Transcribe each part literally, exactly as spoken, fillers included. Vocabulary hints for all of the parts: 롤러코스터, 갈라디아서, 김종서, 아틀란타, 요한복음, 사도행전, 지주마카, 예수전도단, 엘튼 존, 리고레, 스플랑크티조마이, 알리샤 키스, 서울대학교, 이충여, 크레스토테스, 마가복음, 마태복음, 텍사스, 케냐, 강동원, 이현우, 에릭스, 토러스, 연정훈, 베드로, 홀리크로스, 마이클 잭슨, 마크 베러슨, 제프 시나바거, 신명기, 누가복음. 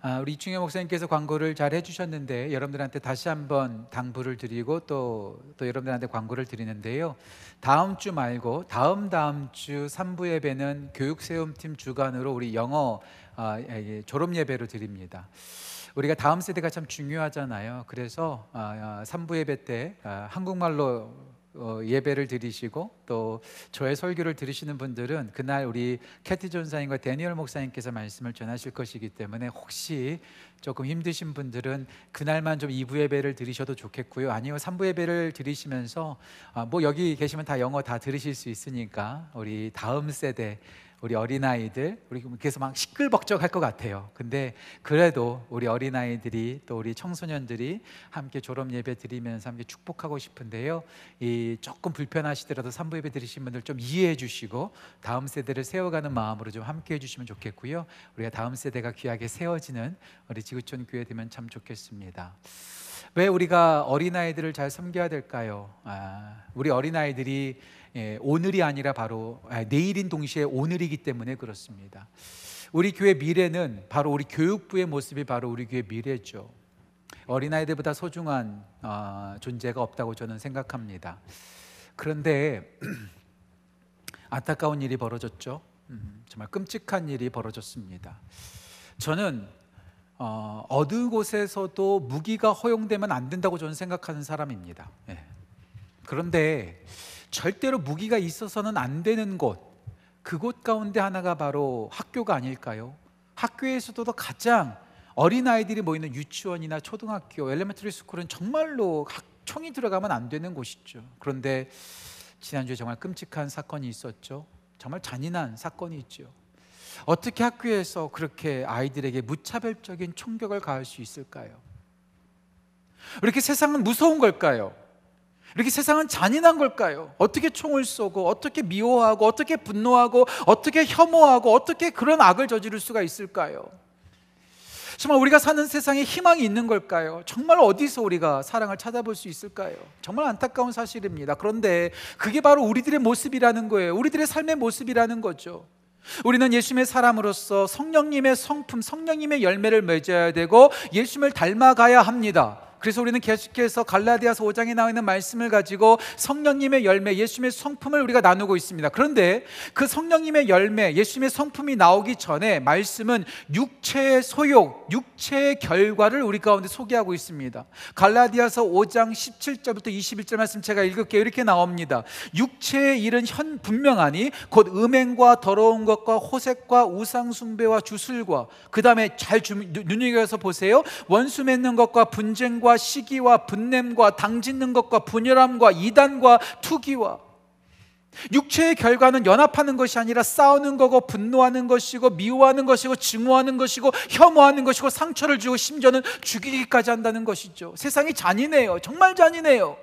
아, 우리 이충여 목사님께서 광고를 잘 해주셨는데 여러분들한테 다시 한번 당부를 드리고 또, 또 여러분들한테 광고를 드리는데요, 다음 주 말고 다음 다음 주 삼부 예배는 교육세움팀 주관으로 우리 영어 아, 예, 졸업 예배로 드립니다. 우리가 다음 세대가 참 중요하잖아요. 그래서 아, 삼부 예배 때 아, 한국말로 어, 예배를 드리시고 또 저의 설교를 들으시는 분들은 그날 우리 캐티 전사님과 데니얼 목사님께서 말씀을 전하실 것이기 때문에 혹시 조금 힘드신 분들은 그날만 좀 이부 예배를 드리셔도 좋겠고요, 아니면 삼부 예배를 드리시면서 아, 뭐 여기 계시면 다 영어 다 들으실 수 있으니까 우리 다음 세대, 우리 어린아이들, 우리 계속 막 시끌벅적할 것 같아요. 근데 그래도 우리 어린아이들이 또 우리 청소년들이 함께 졸업 예배 드리면서 함께 축복하고 싶은데요, 이 조금 불편하시더라도 삼부 예배 드리신 분들 좀 이해해 주시고 다음 세대를 세워가는 마음으로 좀 함께 해주시면 좋겠고요, 우리가 다음 세대가 귀하게 세워지는 우리 지구촌 교회 되면 참 좋겠습니다. 왜 우리가 어린아이들을 잘 섬겨야 될까요? 아, 우리 어린아이들이 예, 오늘이 아니라 바로 아, 내일인 동시에 오늘이기 때문에 그렇습니다. 우리 교회 미래는 바로 우리 교육부의 모습이 바로 우리 교회 미래죠. 어린아이들보다 소중한 어, 존재가 없다고 저는 생각합니다. 그런데 안타까운 일이 벌어졌죠. 음, 정말 끔찍한 일이 벌어졌습니다. 저는 어, 어느 곳에서도 무기가 허용되면 안 된다고 저는 생각하는 사람입니다. 예. 그런데 절대로 무기가 있어서는 안 되는 곳, 그곳 가운데 하나가 바로 학교가 아닐까요? 학교에서도 가장 어린아이들이 모이는 유치원이나 초등학교, 엘리멘터리 스쿨은 정말로 총이 들어가면 안 되는 곳이죠. 그런데 지난주에 정말 끔찍한 사건이 있었죠. 정말 잔인한 사건이 있죠. 어떻게 학교에서 그렇게 아이들에게 무차별적인 총격을 가할 수 있을까요? 이렇게 세상은 무서운 걸까요? 이렇게 세상은 잔인한 걸까요? 어떻게 총을 쏘고 어떻게 미워하고 어떻게 분노하고 어떻게 혐오하고 어떻게 그런 악을 저지를 수가 있을까요? 정말 우리가 사는 세상에 희망이 있는 걸까요? 정말 어디서 우리가 사랑을 찾아볼 수 있을까요? 정말 안타까운 사실입니다. 그런데 그게 바로 우리들의 모습이라는 거예요. 우리들의 삶의 모습이라는 거죠. 우리는 예수님의 사람으로서 성령님의 성품, 성령님의 열매를 맺어야 되고 예수님을 닮아가야 합니다. 그래서 우리는 계속해서 갈라디아서 오장에 나와 있는 말씀을 가지고 성령님의 열매, 예수님의 성품을 우리가 나누고 있습니다. 그런데 그 성령님의 열매, 예수님의 성품이 나오기 전에 말씀은 육체의 소욕, 육체의 결과를 우리 가운데 소개하고 있습니다. 갈라디아서 오장 십칠절부터 이십일절 말씀 제가 읽을게요. 이렇게 나옵니다. 육체의 일은 현 분명하니 곧 음행과 더러운 것과 호색과 우상숭배와 주술과, 그 다음에 잘 눈여겨서 보세요. 원수 맺는 것과 분쟁과 시기와 분냄과 당짓는 것과 분열함과 이단과 투기와. 육체의 결과는 연합하는 것이 아니라 싸우는 거고 분노하는 것이고 미워하는 것이고 증오하는 것이고 혐오하는 것이고 상처를 주고 심지어는 죽이기까지 한다는 것이죠. 세상이 잔인해요. 정말 잔인해요.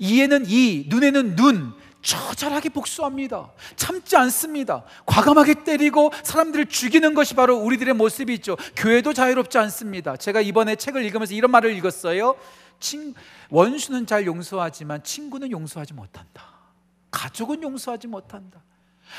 이에는 이, 눈에는 눈, 처절하게 복수합니다. 참지 않습니다. 과감하게 때리고 사람들을 죽이는 것이 바로 우리들의 모습이죠. 교회도 자유롭지 않습니다. 제가 이번에 책을 읽으면서 이런 말을 읽었어요. 친, 원수는 잘 용서하지만 친구는 용서하지 못한다. 가족은 용서하지 못한다.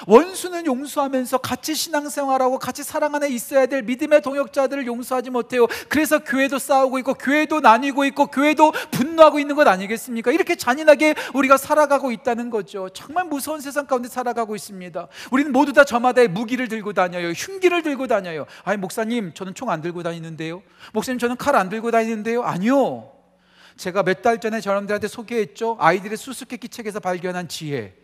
원수는 용서하면서 같이 신앙생활하고 같이 사랑 안에 있어야 될 믿음의 동역자들을 용서하지 못해요. 그래서 교회도 싸우고 있고 교회도 나뉘고 있고 교회도 분노하고 있는 것 아니겠습니까? 이렇게 잔인하게 우리가 살아가고 있다는 거죠. 정말 무서운 세상 가운데 살아가고 있습니다. 우리는 모두 다 저마다의 무기를 들고 다녀요. 흉기를 들고 다녀요. 아니 목사님, 저는 총 안 들고 다니는데요. 목사님, 저는 칼 안 들고 다니는데요. 아니요, 제가 몇 달 전에 저놈들한테 소개했죠. 아이들의 수수께끼 책에서 발견한 지혜,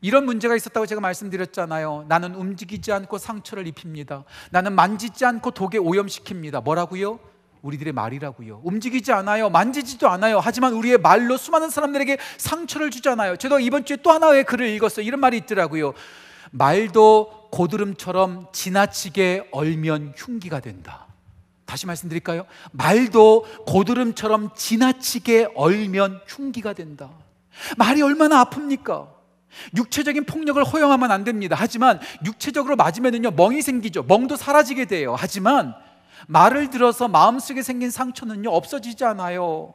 이런 문제가 있었다고 제가 말씀드렸잖아요. 나는 움직이지 않고 상처를 입힙니다. 나는 만지지 않고 독에 오염시킵니다. 뭐라고요? 우리들의 말이라고요. 움직이지 않아요. 만지지도 않아요. 하지만 우리의 말로 수많은 사람들에게 상처를 주잖아요. 제가 이번 주에 또 하나의 글을 읽었어요. 이런 말이 있더라고요. 말도 고드름처럼 지나치게 얼면 흉기가 된다. 다시 말씀드릴까요? 말도 고드름처럼 지나치게 얼면 흉기가 된다. 말이 얼마나 아픕니까? 육체적인 폭력을 허용하면 안 됩니다. 하지만 육체적으로 맞으면요, 멍이 생기죠. 멍도 사라지게 돼요. 하지만 말을 들어서 마음속에 생긴 상처는요, 없어지지 않아요.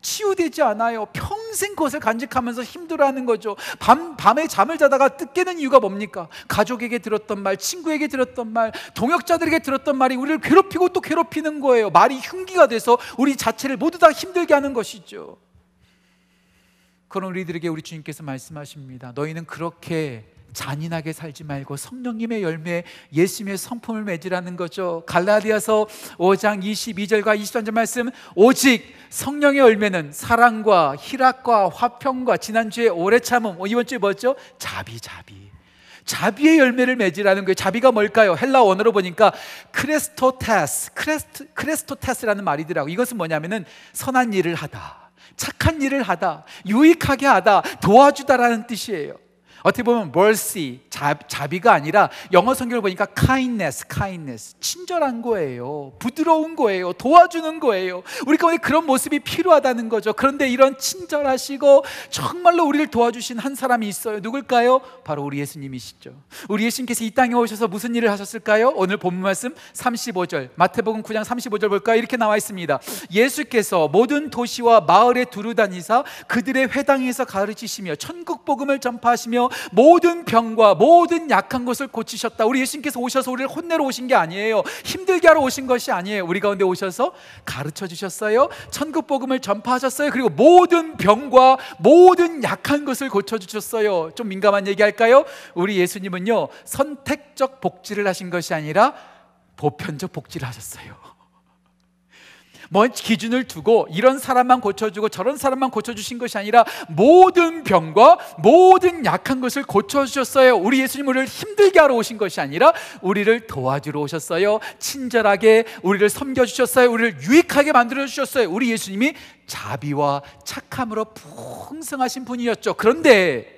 치유되지 않아요. 평생 그것을 간직하면서 힘들어하는 거죠. 밤, 밤에 잠을 자다가 뜻 깨는 이유가 뭡니까? 가족에게 들었던 말, 친구에게 들었던 말, 동역자들에게 들었던 말이 우리를 괴롭히고 또 괴롭히는 거예요. 말이 흉기가 돼서 우리 자체를 모두 다 힘들게 하는 것이죠. 그런 우리들에게 우리 주님께서 말씀하십니다. 너희는 그렇게 잔인하게 살지 말고 성령님의 열매, 예수님의 성품을 맺으라는 거죠. 갈라디아서 오 장 이십이 절과 이십삼 절 말씀, 오직 성령의 열매는 사랑과 희락과 화평과, 지난주에 오래 참음, 이번 주에 뭐였죠? 자비, 자비. 자비의 열매를 맺으라는 거예요. 자비가 뭘까요? 헬라 원어로 보니까 크레스토테스, 크레스토, 크레스토테스라는 말이더라고요. 이것은 뭐냐면은 선한 일을 하다, 착한 일을 하다, 유익하게 하다, 도와주다라는 뜻이에요. 어떻게 보면 mercy, 자, 자비가 아니라 영어 성경을 보니까 kindness, kindness, 친절한 거예요. 부드러운 거예요. 도와주는 거예요. 우리 가운데 그런 모습이 필요하다는 거죠. 그런데 이런 친절하시고 정말로 우리를 도와주신 한 사람이 있어요. 누굴까요? 바로 우리 예수님이시죠. 우리 예수님께서 이 땅에 오셔서 무슨 일을 하셨을까요? 오늘 본문 말씀 삼십오 절, 마태복음 구 장 삼십오 절 볼까요? 이렇게 나와 있습니다. 예수께서 모든 도시와 마을에 두루 다니사 그들의 회당에서 가르치시며 천국 복음을 전파하시며 모든 병과 모든 약한 것을 고치셨다. 우리 예수님께서 오셔서 우리를 혼내러 오신 게 아니에요. 힘들게 하러 오신 것이 아니에요. 우리 가운데 오셔서 가르쳐 주셨어요. 천국 복음을 전파하셨어요. 그리고 모든 병과 모든 약한 것을 고쳐주셨어요. 좀 민감한 얘기할까요? 우리 예수님은요, 선택적 복지를 하신 것이 아니라 보편적 복지를 하셨어요. 먼저 기준을 두고 이런 사람만 고쳐주고 저런 사람만 고쳐주신 것이 아니라 모든 병과 모든 약한 것을 고쳐주셨어요. 우리 예수님 우리를 힘들게 하러 오신 것이 아니라 우리를 도와주러 오셨어요. 친절하게 우리를 섬겨주셨어요. 우리를 유익하게 만들어주셨어요. 우리 예수님이 자비와 착함으로 풍성하신 분이었죠. 그런데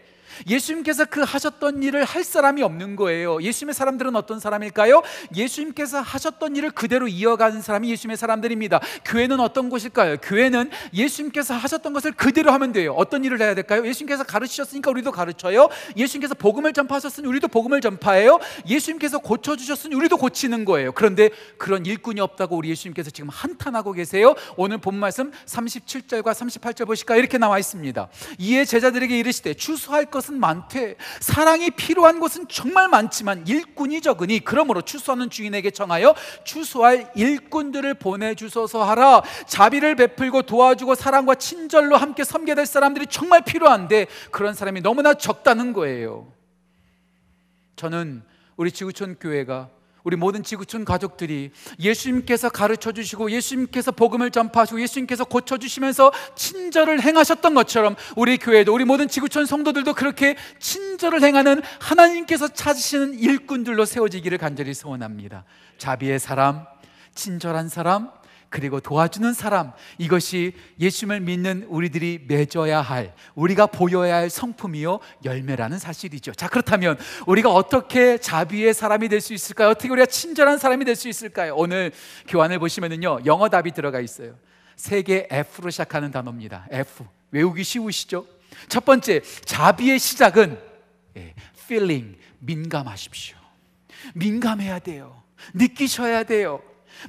예수님께서 그 하셨던 일을 할 사람이 없는 거예요. 예수님의 사람들은 어떤 사람일까요? 예수님께서 하셨던 일을 그대로 이어가는 사람이 예수님의 사람들입니다. 교회는 어떤 곳일까요? 교회는 예수님께서 하셨던 것을 그대로 하면 돼요. 어떤 일을 해야 될까요? 예수님께서 가르치셨으니까 우리도 가르쳐요. 예수님께서 복음을 전파하셨으니 우리도 복음을 전파해요. 예수님께서 고쳐주셨으니 우리도 고치는 거예요. 그런데 그런 일꾼이 없다고 우리 예수님께서 지금 한탄하고 계세요. 오늘 본 말씀 삼십칠 절과 삼십팔 절 보실까요? 이렇게 나와 있습니다. 이에 제자들에게 이르시되 추수할 것은 많되 사랑이 필요한 곳은 정말 많지만 일꾼이 적으니 그러므로 추수하는 주인에게 청하여 추수할 일꾼들을 보내주소서 하라. 자비를 베풀고 도와주고 사랑과 친절로 함께 섬겨야 될 사람들이 정말 필요한데 그런 사람이 너무나 적다는 거예요. 저는 우리 지구촌 교회가, 우리 모든 지구촌 가족들이 예수님께서 가르쳐주시고 예수님께서 복음을 전파하시고 예수님께서 고쳐주시면서 친절을 행하셨던 것처럼 우리 교회도, 우리 모든 지구촌 성도들도 그렇게 친절을 행하는 하나님께서 찾으시는 일꾼들로 세워지기를 간절히 소원합니다. 자비의 사람, 친절한 사람, 그리고 도와주는 사람, 이것이 예수님을 믿는 우리들이 맺어야 할, 우리가 보여야 할 성품이요 열매라는 사실이죠. 자, 그렇다면 우리가 어떻게 자비의 사람이 될 수 있을까요? 어떻게 우리가 친절한 사람이 될 수 있을까요? 오늘 교환을 보시면은요 영어 답이 들어가 있어요. 세 개 F로 시작하는 단어입니다. F, 외우기 쉬우시죠? 첫 번째, 자비의 시작은 feeling, 민감하십시오. 민감해야 돼요. 느끼셔야 돼요.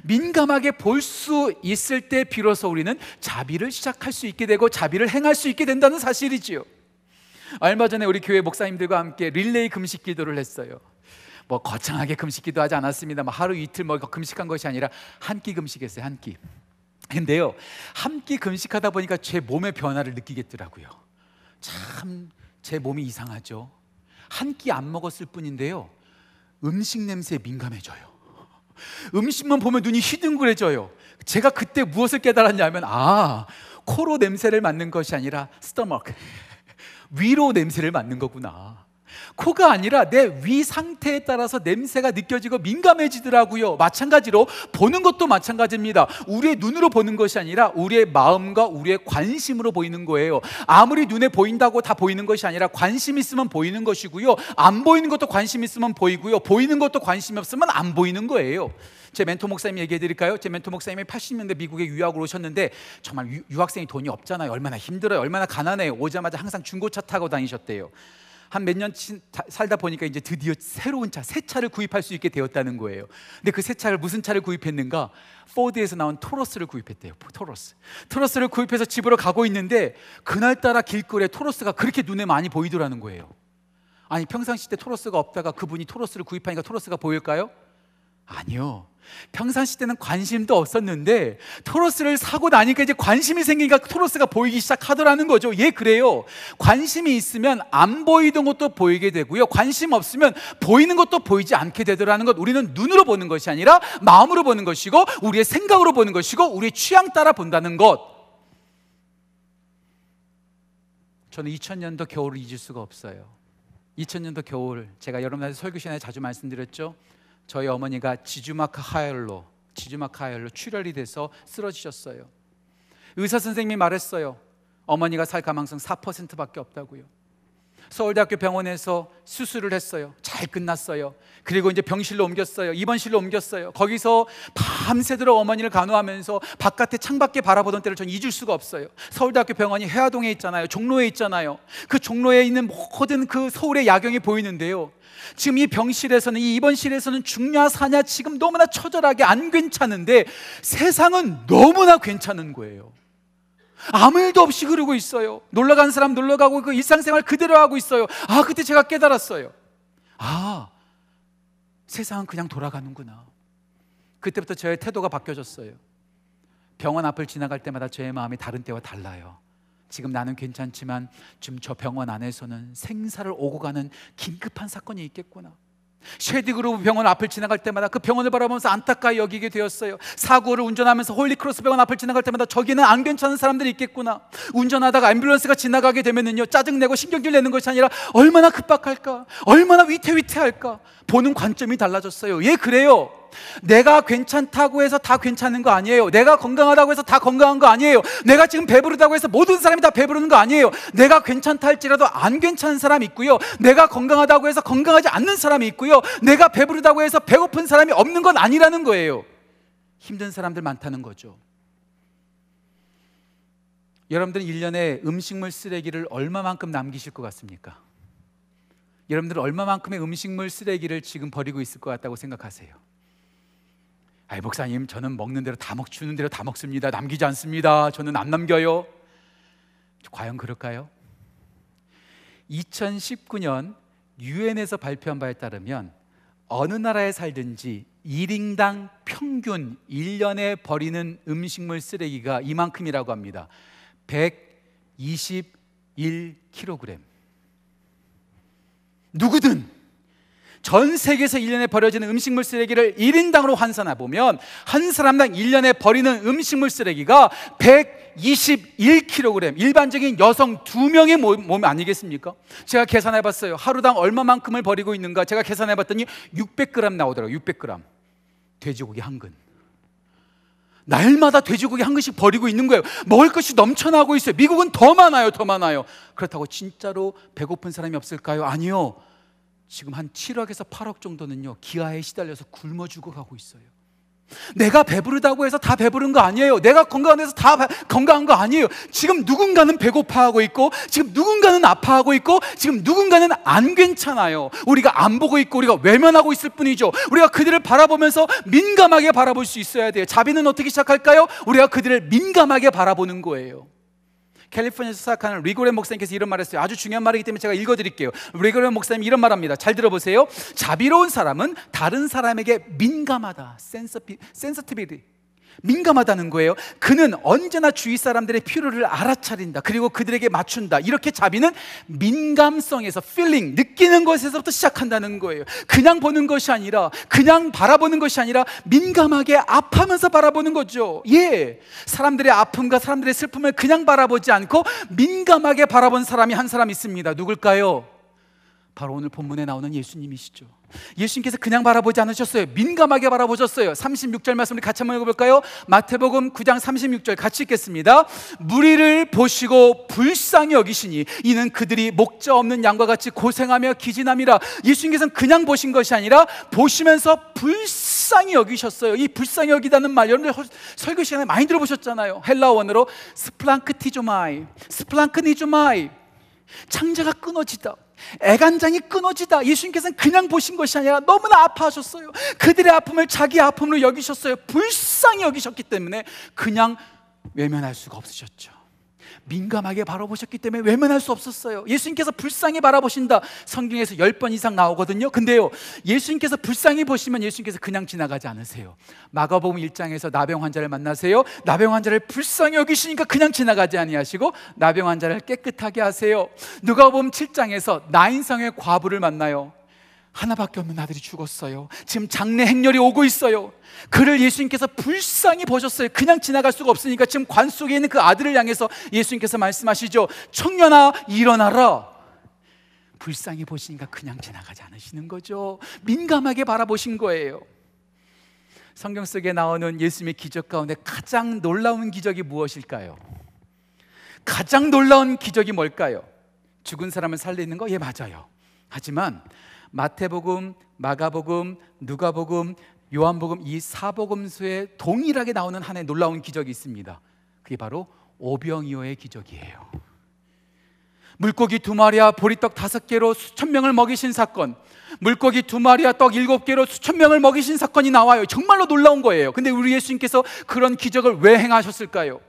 민감하게 볼 수 있을 때 비로소 우리는 자비를 시작할 수 있게 되고 자비를 행할 수 있게 된다는 사실이지요. 얼마 전에 우리 교회 목사님들과 함께 릴레이 금식 기도를 했어요. 뭐 거창하게 금식 기도하지 않았습니다. 뭐 하루 이틀 뭐 금식한 것이 아니라 한 끼 금식했어요. 한 끼. 근데요, 한 끼 금식하다 보니까 제 몸의 변화를 느끼겠더라고요. 참 제 몸이 이상하죠. 한 끼 안 먹었을 뿐인데요, 음식 냄새에 민감해져요. 음식만 보면 눈이 휘둥그레져요. 제가 그때 무엇을 깨달았냐면, 아, 코로 냄새를 맡는 것이 아니라 스토머크, 위로 냄새를 맡는 거구나. 코가 아니라 내 위 상태에 따라서 냄새가 느껴지고 민감해지더라고요. 마찬가지로 보는 것도 마찬가지입니다. 우리의 눈으로 보는 것이 아니라 우리의 마음과 우리의 관심으로 보이는 거예요. 아무리 눈에 보인다고 다 보이는 것이 아니라 관심 있으면 보이는 것이고요, 안 보이는 것도 관심 있으면 보이고요, 보이는 것도 관심이 없으면 안 보이는 거예요. 제 멘토 목사님 얘기해 드릴까요? 제 멘토 목사님이 팔십 년대 미국에 유학으로 오셨는데 정말 유, 유학생이 돈이 없잖아요. 얼마나 힘들어요. 얼마나 가난해요. 오자마자 항상 중고차 타고 다니셨대요. 한 몇 년 살다 보니까 이제 드디어 새로운 차, 새 차를 구입할 수 있게 되었다는 거예요. 근데 그 새 차를 무슨 차를 구입했는가? 포드에서 나온 토러스를 구입했대요. 토러스. 토러스를 구입해서 집으로 가고 있는데 그날따라 길거리에 토러스가 그렇게 눈에 많이 보이더라는 거예요. 아니, 평상시 때 토러스가 없다가 그분이 토러스를 구입하니까 토러스가 보일까요? 아니요. 평상시 때는 관심도 없었는데 토러스를 사고 나니까 이제 관심이 생기니까 토러스가 보이기 시작하더라는 거죠. 예, 그래요. 관심이 있으면 안 보이던 것도 보이게 되고요, 관심 없으면 보이는 것도 보이지 않게 되더라는 것. 우리는 눈으로 보는 것이 아니라 마음으로 보는 것이고, 우리의 생각으로 보는 것이고, 우리의 취향 따라 본다는 것. 저는 이천 년도 겨울을 잊을 수가 없어요. 이천 년도 겨울, 제가 여러분한테 설교 시간에 자주 말씀드렸죠. 저희 어머니가 지주마카 하혈로 지주마카 하혈로 출혈이 돼서 쓰러지셨어요. 의사 선생님이 말했어요. 어머니가 살 가능성 사 퍼센트밖에 없다고요. 서울대학교 병원에서 수술을 했어요. 잘 끝났어요. 그리고 이제 병실로 옮겼어요. 입원실로 옮겼어요. 거기서 밤새도록 어머니를 간호하면서 바깥에 창밖에 바라보던 때를 전 잊을 수가 없어요. 서울대학교 병원이 해화동에 있잖아요. 종로에 있잖아요. 그 종로에 있는 모든 그 서울의 야경이 보이는데요, 지금 이 병실에서는, 이 입원실에서는 죽냐 사냐 지금 너무나 처절하게 안 괜찮은데 세상은 너무나 괜찮은 거예요. 아무 일도 없이 흐르고 있어요. 놀러 간 사람 놀러 가고 그 일상생활 그대로 하고 있어요. 아, 그때 제가 깨달았어요. 아, 세상은 그냥 돌아가는구나. 그때부터 저의 태도가 바뀌어졌어요. 병원 앞을 지나갈 때마다 저의 마음이 다른 때와 달라요. 지금 나는 괜찮지만 지금 저 병원 안에서는 생사를 오고 가는 긴급한 사건이 있겠구나. 쉐디그룹 병원 앞을 지나갈 때마다 그 병원을 바라보면서 안타까이 여기게 되었어요. 사고를 운전하면서 홀리크로스 병원 앞을 지나갈 때마다 저기는 안 괜찮은 사람들이 있겠구나. 운전하다가 앰뷸런스가 지나가게 되면은요, 짜증내고 신경질 내는 것이 아니라 얼마나 급박할까, 얼마나 위태위태할까 보는 관점이 달라졌어요. 예, 그래요. 내가 괜찮다고 해서 다 괜찮은 거 아니에요. 내가 건강하다고 해서 다 건강한 거 아니에요. 내가 지금 배부르다고 해서 모든 사람이 다 배부르는 거 아니에요. 내가 괜찮다 할지라도 안 괜찮은 사람이 있고요, 내가 건강하다고 해서 건강하지 않는 사람이 있고요, 내가 배부르다고 해서 배고픈 사람이 없는 건 아니라는 거예요. 힘든 사람들 많다는 거죠. 여러분들은 일 년에 음식물 쓰레기를 얼마만큼 남기실 것 같습니까? 여러분들은 얼마만큼의 음식물 쓰레기를 지금 버리고 있을 것 같다고 생각하세요? 아이, 목사님, 저는 먹는 대로 다 먹, 주는 대로 다 먹습니다. 남기지 않습니다. 저는 안 남겨요. 과연 그럴까요? 이천십구 년 유엔에서 발표한 바에 따르면 어느 나라에 살든지 일 인당 평균 일 년에 버리는 음식물 쓰레기가 이만큼이라고 합니다. 백이십일 킬로그램. 누구든 전 세계에서 일 년에 버려지는 음식물 쓰레기를 일 인당으로 환산해보면 한 사람당 일 년에 버리는 음식물 쓰레기가 백이십일 킬로그램, 일반적인 여성 두 명의 몸 아니겠습니까? 제가 계산해봤어요. 하루당 얼마만큼을 버리고 있는가. 제가 계산해봤더니 육백 그램 나오더라고요. 육백 그램. 돼지고기 한 근. 날마다 돼지고기 한 근씩 버리고 있는 거예요. 먹을 것이 넘쳐나고 있어요. 미국은 더 많아요. 더 많아요. 그렇다고 진짜로 배고픈 사람이 없을까요? 아니요. 지금 한 칠억에서 팔억 정도는요, 기아에 시달려서 굶어 죽어가고 있어요. 내가 배부르다고 해서 다 배부른 거 아니에요. 내가 건강해서 다 건강한 거 아니에요. 지금 누군가는 배고파하고 있고, 지금 누군가는 아파하고 있고, 지금 누군가는 안 괜찮아요. 우리가 안 보고 있고, 우리가 외면하고 있을 뿐이죠. 우리가 그들을 바라보면서 민감하게 바라볼 수 있어야 돼요. 자비는 어떻게 시작할까요? 우리가 그들을 민감하게 바라보는 거예요. 캘리포니아에서 시작하는 리고레 목사님께서 이런 말을 했어요. 아주 중요한 말이기 때문에 제가 읽어드릴게요. 리고레 목사님이 이런 말합니다. 잘 들어보세요. 자비로운 사람은 다른 사람에게 민감하다, 센서티비티, 민감하다는 거예요. 그는 언제나 주위 사람들의 필요를 알아차린다. 그리고 그들에게 맞춘다. 이렇게 자비는 민감성에서, feeling, 느끼는 것에서부터 시작한다는 거예요. 그냥 보는 것이 아니라, 그냥 바라보는 것이 아니라 민감하게 아파하면서 바라보는 거죠. 예, 사람들의 아픔과 사람들의 슬픔을 그냥 바라보지 않고 민감하게 바라본 사람이 한 사람 있습니다. 누굴까요? 바로 오늘 본문에 나오는 예수님이시죠. 예수님께서 그냥 바라보지 않으셨어요. 민감하게 바라보셨어요. 삼십육 절 말씀 우리 같이 한번 읽어볼까요? 마태복음 구 장 삼십육 절 같이 읽겠습니다. 무리를 보시고 불쌍히 여기시니 이는 그들이 목자 없는 양과 같이 고생하며 기진함이라. 예수님께서는 그냥 보신 것이 아니라 보시면서 불쌍히 여기셨어요. 이 불쌍히 여기다는 말 여러분들 설교 시간에 많이 들어보셨잖아요. 헬라어원으로 스플랑크티조마이, 스플랑크니조마이, 창자가 끊어지다, 애간장이 끊어지다 예수님께서는 그냥 보신 것이 아니라 너무나 아파하셨어요. 그들의 아픔을 자기 아픔으로 여기셨어요. 불쌍히 여기셨기 때문에 그냥 외면할 수가 없으셨죠. 민감하게 바라보셨기 때문에 외면할 수 없었어요. 예수님께서 불쌍히 바라보신다, 성경에서 열 번 이상 나오거든요. 근데요, 예수님께서 불쌍히 보시면 예수님께서 그냥 지나가지 않으세요. 마가복음 일 장에서 나병 환자를 만나세요. 나병 환자를 불쌍히 여기시니까 그냥 지나가지 아니하시고 나병 환자를 깨끗하게 하세요. 누가복음 칠 장에서 나인성의 과부를 만나요. 하나밖에 없는 아들이 죽었어요. 지금 장례 행렬이 오고 있어요. 그를 예수님께서 불쌍히 보셨어요. 그냥 지나갈 수가 없으니까 지금 관 속에 있는 그 아들을 향해서 예수님께서 말씀하시죠. 청년아, 일어나라. 불쌍히 보시니까 그냥 지나가지 않으시는 거죠. 민감하게 바라보신 거예요. 성경 속에 나오는 예수님의 기적 가운데 가장 놀라운 기적이 무엇일까요? 가장 놀라운 기적이 뭘까요? 죽은 사람을 살리는 거? 예, 맞아요. 하지만 마태복음, 마가복음, 누가복음, 요한복음 이 사복음서에 동일하게 나오는 하나의 놀라운 기적이 있습니다. 그게 바로 오병이어의 기적이에요. 물고기 두 마리와 보리떡 다섯 개로 수천 명을 먹이신 사건, 물고기 두 마리와 떡 일곱 개로 수천 명을 먹이신 사건이 나와요. 정말로 놀라운 거예요. 근데 우리 예수님께서 그런 기적을 왜 행하셨을까요?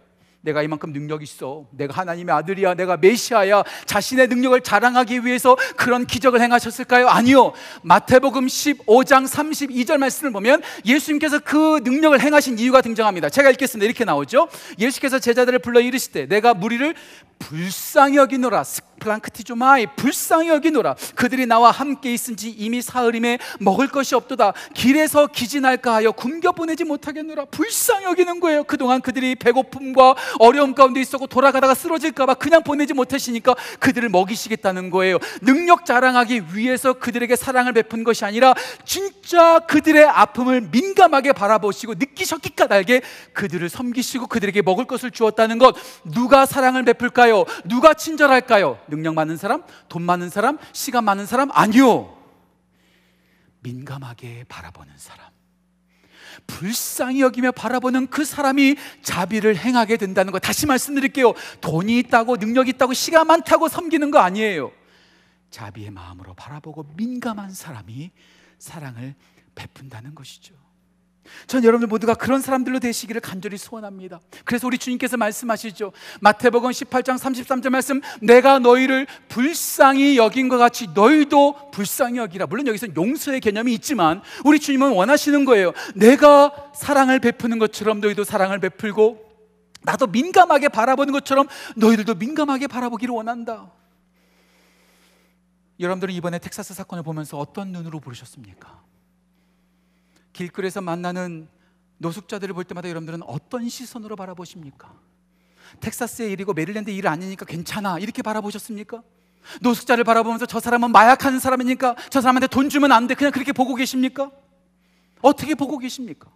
내가 이만큼 능력 있어, 내가 하나님의 아들이야, 내가 메시아야, 자신의 능력을 자랑하기 위해서 그런 기적을 행하셨을까요? 아니요. 마태복음 십오 장 삼십이 절 말씀을 보면 예수님께서 그 능력을 행하신 이유가 등장합니다. 제가 읽겠습니다. 이렇게 나오죠. 예수께서 제자들을 불러 이르시되 내가 무리를 불쌍히 여기노라, 스플랑크티조마이, 불쌍히 여기노라. 그들이 나와 함께 있은지 이미 사흘임에 먹을 것이 없도다. 길에서 기진할까 하여 굶겨 보내지 못하겠노라. 불쌍히 여기는 거예요. 그동안 그들이 배고픔과 어려움 가운데 있었고 돌아가다가 쓰러질까 봐 그냥 보내지 못하시니까 그들을 먹이시겠다는 거예요. 능력 자랑하기 위해서 그들에게 사랑을 베푼 것이 아니라 진짜 그들의 아픔을 민감하게 바라보시고 느끼셨기 까닭에 그들을 섬기시고 그들에게 먹을 것을 주었다는 것. 누가 사랑을 베풀까요? 누가 친절할까요? 능력 많은 사람? 돈 많은 사람? 시간 많은 사람? 아니요, 민감하게 바라보는 사람, 불쌍히 여기며 바라보는 그 사람이 자비를 행하게 된다는 거. 다시 말씀드릴게요. 돈이 있다고 능력이 있다고 시간 많다고 섬기는 거 아니에요. 자비의 마음으로 바라보고 민감한 사람이 사랑을 베푼다는 것이죠. 전 여러분들 모두가 그런 사람들로 되시기를 간절히 소원합니다. 그래서 우리 주님께서 말씀하시죠. 마태복음 십팔 장 삼십삼 절 말씀, 내가 너희를 불쌍히 여긴 것 같이 너희도 불쌍히 여기라. 물론 여기서 용서의 개념이 있지만 우리 주님은 원하시는 거예요. 내가 사랑을 베푸는 것처럼 너희도 사랑을 베풀고, 나도 민감하게 바라보는 것처럼 너희들도 민감하게 바라보기를 원한다. 여러분들은 이번에 텍사스 사건을 보면서 어떤 눈으로 보셨습니까? 길거리에서 만나는 노숙자들을 볼 때마다 여러분들은 어떤 시선으로 바라보십니까? 텍사스의 일이고 메릴랜드 일 아니니까 괜찮아, 이렇게 바라보셨습니까? 노숙자를 바라보면서 저 사람은 마약하는 사람이니까 저 사람한테 돈 주면 안 돼, 그냥 그렇게 보고 계십니까? 어떻게 보고 계십니까?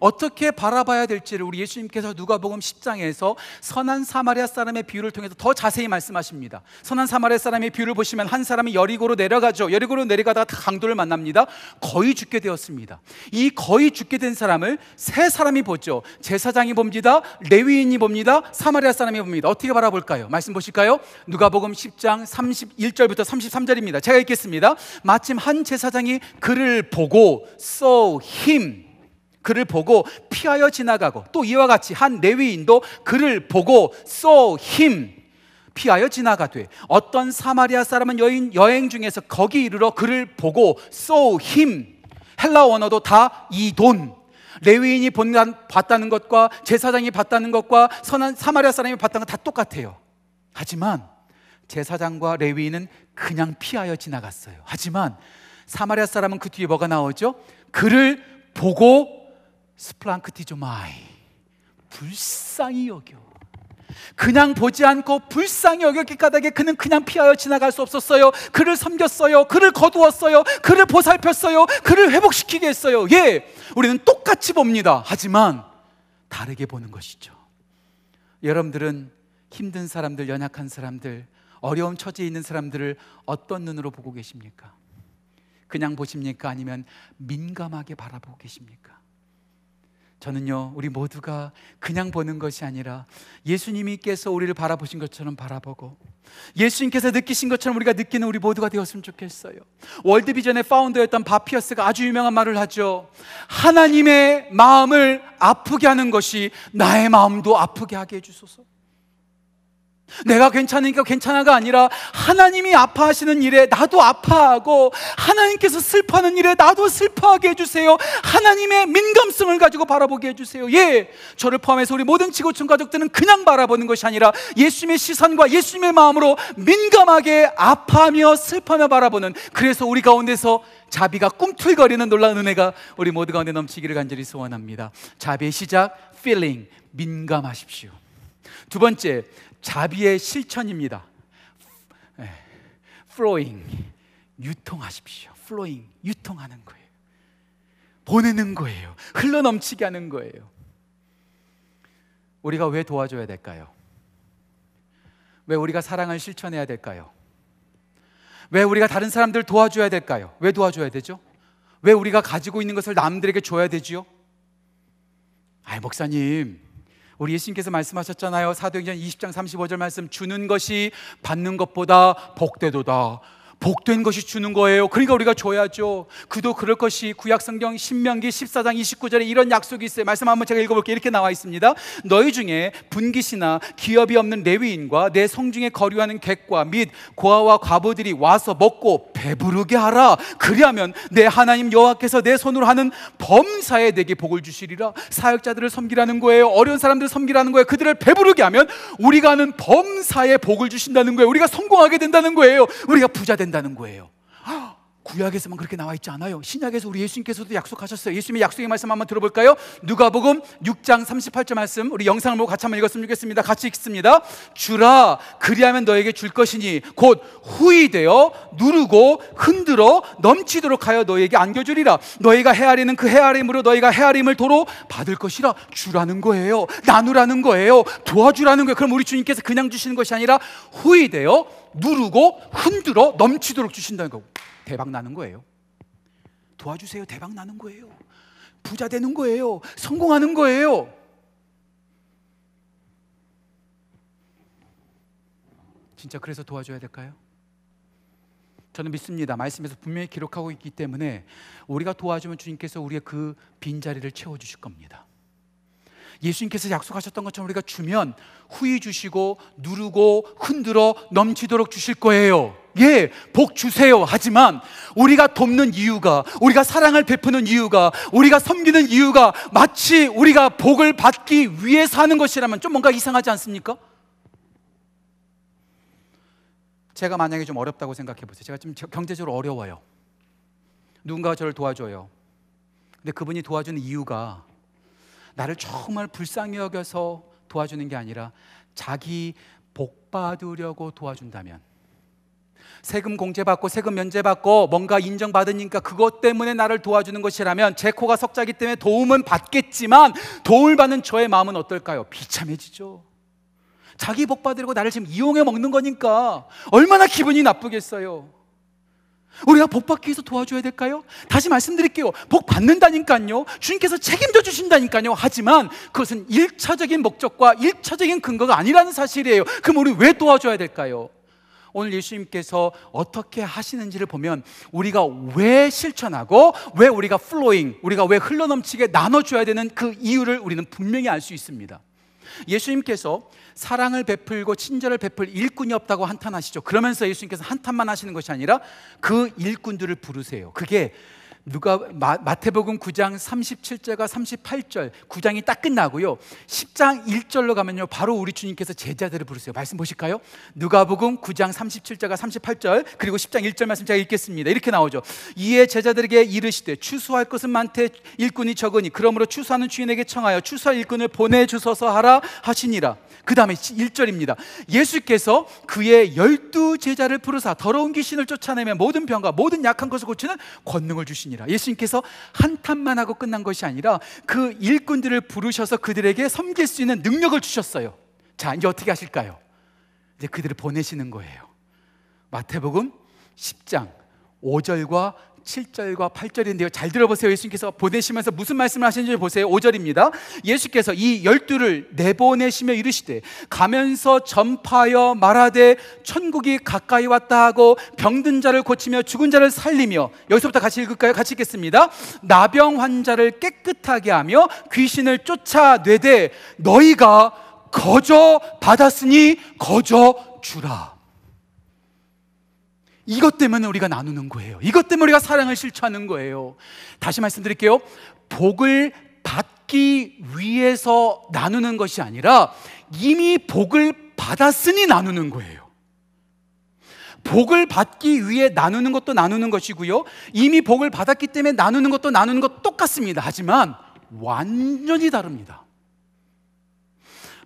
어떻게 바라봐야 될지를 우리 예수님께서 누가복음 십 장에서 선한 사마리아 사람의 비유를 통해서 더 자세히 말씀하십니다. 선한 사마리아 사람의 비유를 보시면 한 사람이 여리고로 내려가죠. 여리고로 내려가다가 강도를 만납니다. 거의 죽게 되었습니다. 이 거의 죽게 된 사람을 세 사람이 보죠. 제사장이 봅니다. 레위인이 봅니다. 사마리아 사람이 봅니다. 어떻게 바라볼까요? 말씀 보실까요? 누가복음 십 장 삼십일 절부터 삼십삼 절입니다. 제가 읽겠습니다. 마침 한 제사장이 그를 보고 saw him, 그를 보고 피하여 지나가고, 또 이와 같이 한 레위인도 그를 보고 saw him, 피하여 지나가되, 어떤 사마리아 사람은 여인, 여행 중에서 거기 이르러 그를 보고 saw him, 헬라 원어도 다 이돈, 레위인이 본, 봤다는 것과 제사장이 봤다는 것과 선한 사마리아 사람이 봤다는 것 다 똑같아요. 하지만 제사장과 레위인은 그냥 피하여 지나갔어요. 하지만 사마리아 사람은 그 뒤에 뭐가 나오죠? 그를 보고 스플랑크티조마이, 불쌍히 여겨. 그냥 보지 않고 불쌍히 여겼기 까닭에 그는 그냥 피하여 지나갈 수 없었어요. 그를 섬겼어요. 그를 거두었어요. 그를 보살폈어요. 그를 회복시키게 했어요. 예, 우리는 똑같이 봅니다. 하지만 다르게 보는 것이죠. 여러분들은 힘든 사람들, 연약한 사람들, 어려운 처지에 있는 사람들을 어떤 눈으로 보고 계십니까? 그냥 보십니까? 아니면 민감하게 바라보고 계십니까? 저는요, 우리 모두가 그냥 보는 것이 아니라 예수님께서 우리를 바라보신 것처럼 바라보고 예수님께서 느끼신 것처럼 우리가 느끼는 우리 모두가 되었으면 좋겠어요. 월드비전의 파운더였던 바피어스가 아주 유명한 말을 하죠. 하나님의 마음을 아프게 하는 것이 나의 마음도 아프게 하게 해주소서. 내가 괜찮으니까 괜찮아가 아니라 하나님이 아파하시는 일에 나도 아파하고 하나님께서 슬퍼하는 일에 나도 슬퍼하게 해주세요. 하나님의 민감성을 가지고 바라보게 해주세요. 예, 저를 포함해서 우리 모든 지구촌 가족들은 그냥 바라보는 것이 아니라 예수님의 시선과 예수님의 마음으로 민감하게 아파하며 슬퍼하며 바라보는, 그래서 우리 가운데서 자비가 꿈틀거리는 놀라운 은혜가 우리 모두 가운데 넘치기를 간절히 소원합니다. 자비의 시작, feeling, 민감하십시오. 두 번째, 자비의 실천입니다. flowing, 유통하십시오. flowing, 유통하는 거예요. 보내는 거예요. 흘러넘치게 하는 거예요. 우리가 왜 도와줘야 될까요? 왜 우리가 사랑을 실천해야 될까요? 왜 우리가 다른 사람들 도와줘야 될까요? 왜 도와줘야 되죠? 왜 우리가 가지고 있는 것을 남들에게 줘야 되지요? 아이, 목사님, 우리 예수님께서 말씀하셨잖아요. 사도행전 이십 장 삼십오 절 말씀, 주는 것이 받는 것보다 복되도다. 복된 것이 주는 거예요. 그러니까 우리가 줘야죠. 그도 그럴 것이. 구약성경 신명기 십사 장 이십구 절에 이런 약속이 있어요. 말씀 한번 제가 읽어볼게요. 이렇게 나와 있습니다. 너희 중에 분깃이나 기업이 없는 레위인과 내 성중에 거류하는 객과 및 고아와 과부들이 와서 먹고 배부르게 하라. 그리하면 내 하나님 여호와께서 내 손으로 하는 범사에 내게 복을 주시리라. 사역자들을 섬기라는 거예요. 어려운 사람들을 섬기라는 거예요. 그들을 배부르게 하면 우리가 하는 범사에 복을 주신다는 거예요. 우리가 성공하게 된다는 거예요. 우리가 부자 된다 다는 거예요. 아, 구약에서만 그렇게 나와 있지 않아요. 신약에서 우리 예수님께서도 약속하셨어요. 예수님의 약속의 말씀 한번 들어볼까요? 누가복음 육 장 삼십팔 절 말씀, 우리 영상을 보고 같이 한번 읽었으면 좋겠습니다. 같이 읽습니다. 주라, 그리하면 너에게 줄 것이니 곧 후히 되어 누르고 흔들어 넘치도록 하여 너에게 안겨주리라. 너희가 헤아리는 그 헤아림으로 너희가 헤아림을 도로 받을 것이라. 주라는 거예요. 나누라는 거예요. 도와주라는 거예요. 그럼 우리 주님께서 그냥 주시는 것이 아니라 후히 되어 누르고 흔들어 넘치도록 주신다는 거고, 대박 나는 거예요. 도와주세요. 대박 나는 거예요. 부자 되는 거예요. 성공하는 거예요. 진짜 그래서 도와줘야 될까요? 저는 믿습니다. 말씀에서 분명히 기록하고 있기 때문에 우리가 도와주면 주님께서 우리의 그 빈자리를 채워주실 겁니다. 예수님께서 약속하셨던 것처럼 우리가 주면 후히 주시고 누르고 흔들어 넘치도록 주실 거예요. 예, 복 주세요. 하지만 우리가 돕는 이유가, 우리가 사랑을 베푸는 이유가, 우리가 섬기는 이유가 마치 우리가 복을 받기 위해서 하는 것이라면 좀 뭔가 이상하지 않습니까? 제가 만약에 좀 어렵다고 생각해 보세요. 제가 좀 경제적으로 어려워요. 누군가가 저를 도와줘요. 근데 그분이 도와주는 이유가 나를 정말 불쌍히 여겨서 도와주는 게 아니라 자기 복 받으려고 도와준다면, 세금 공제받고 세금 면제받고 뭔가 인정받으니까 그것 때문에 나를 도와주는 것이라면 제 코가 석자기 때문에 도움은 받겠지만 도움을 받는 저의 마음은 어떨까요? 비참해지죠. 자기 복 받으려고 나를 지금 이용해 먹는 거니까 얼마나 기분이 나쁘겠어요. 우리가 복 받기 위해서 도와줘야 될까요? 다시 말씀드릴게요. 복 받는다니까요. 주님께서 책임져 주신다니까요. 하지만 그것은 일 차적인 목적과 일 차적인 근거가 아니라는 사실이에요. 그럼 우리 왜 도와줘야 될까요? 오늘 예수님께서 어떻게 하시는지를 보면 우리가 왜 실천하고 왜 우리가 flowing, 우리가 왜 흘러넘치게 나눠줘야 되는 그 이유를 우리는 분명히 알 수 있습니다. 예수님께서 사랑을 베풀고 친절을 베풀 일꾼이 없다고 한탄하시죠. 그러면서 예수님께서 한탄만 하시는 것이 아니라 그 일꾼들을 부르세요. 그게 누가 마, 마태복음 구 장 삼십칠 절과 삼십팔 절, 구 장이 딱 끝나고요, 십 장 일 절로 가면요 바로 우리 주님께서 제자들을 부르세요. 말씀 보실까요? 누가복음 구 장 삼십칠 절과 삼십팔 절, 그리고 십 장 일 절 말씀 제가 읽겠습니다. 이렇게 나오죠. 이에 제자들에게 이르시되 추수할 것은 많되 일꾼이 적으니 그러므로 추수하는 주인에게 청하여 추수할 일꾼을 보내주소서 하라 하시니라. 그 다음에 일 절입니다 예수께서 그의 열두 제자를 부르사 더러운 귀신을 쫓아내며 모든 병과 모든 약한 것을 고치는 권능을 주시니. 예수님께서 한탄만 하고 끝난 것이 아니라 그 일꾼들을 부르셔서 그들에게 섬길 수 있는 능력을 주셨어요. 자, 이제 어떻게 하실까요? 이제 그들을 보내시는 거예요. 마태복음 십 장 오 절과 칠 절과 팔 절인데요, 잘 들어보세요. 예수님께서 보내시면서 무슨 말씀을 하시는지 보세요. 오 절입니다 예수께서 이 열두를 내보내시며 이르시되 가면서 전파하여 말하되 천국이 가까이 왔다 하고 병든 자를 고치며 죽은 자를 살리며, 여기서부터 같이 읽을까요? 같이 읽겠습니다. 나병 환자를 깨끗하게 하며 귀신을 쫓아내되 너희가 거저 받았으니 거저 주라. 이것 때문에 우리가 나누는 거예요. 이것 때문에 우리가 사랑을 실천하는 거예요. 다시 말씀드릴게요. 복을 받기 위해서 나누는 것이 아니라 이미 복을 받았으니 나누는 거예요. 복을 받기 위해 나누는 것도 나누는 것이고요, 이미 복을 받았기 때문에 나누는 것도 나누는 것 똑같습니다. 하지만 완전히 다릅니다.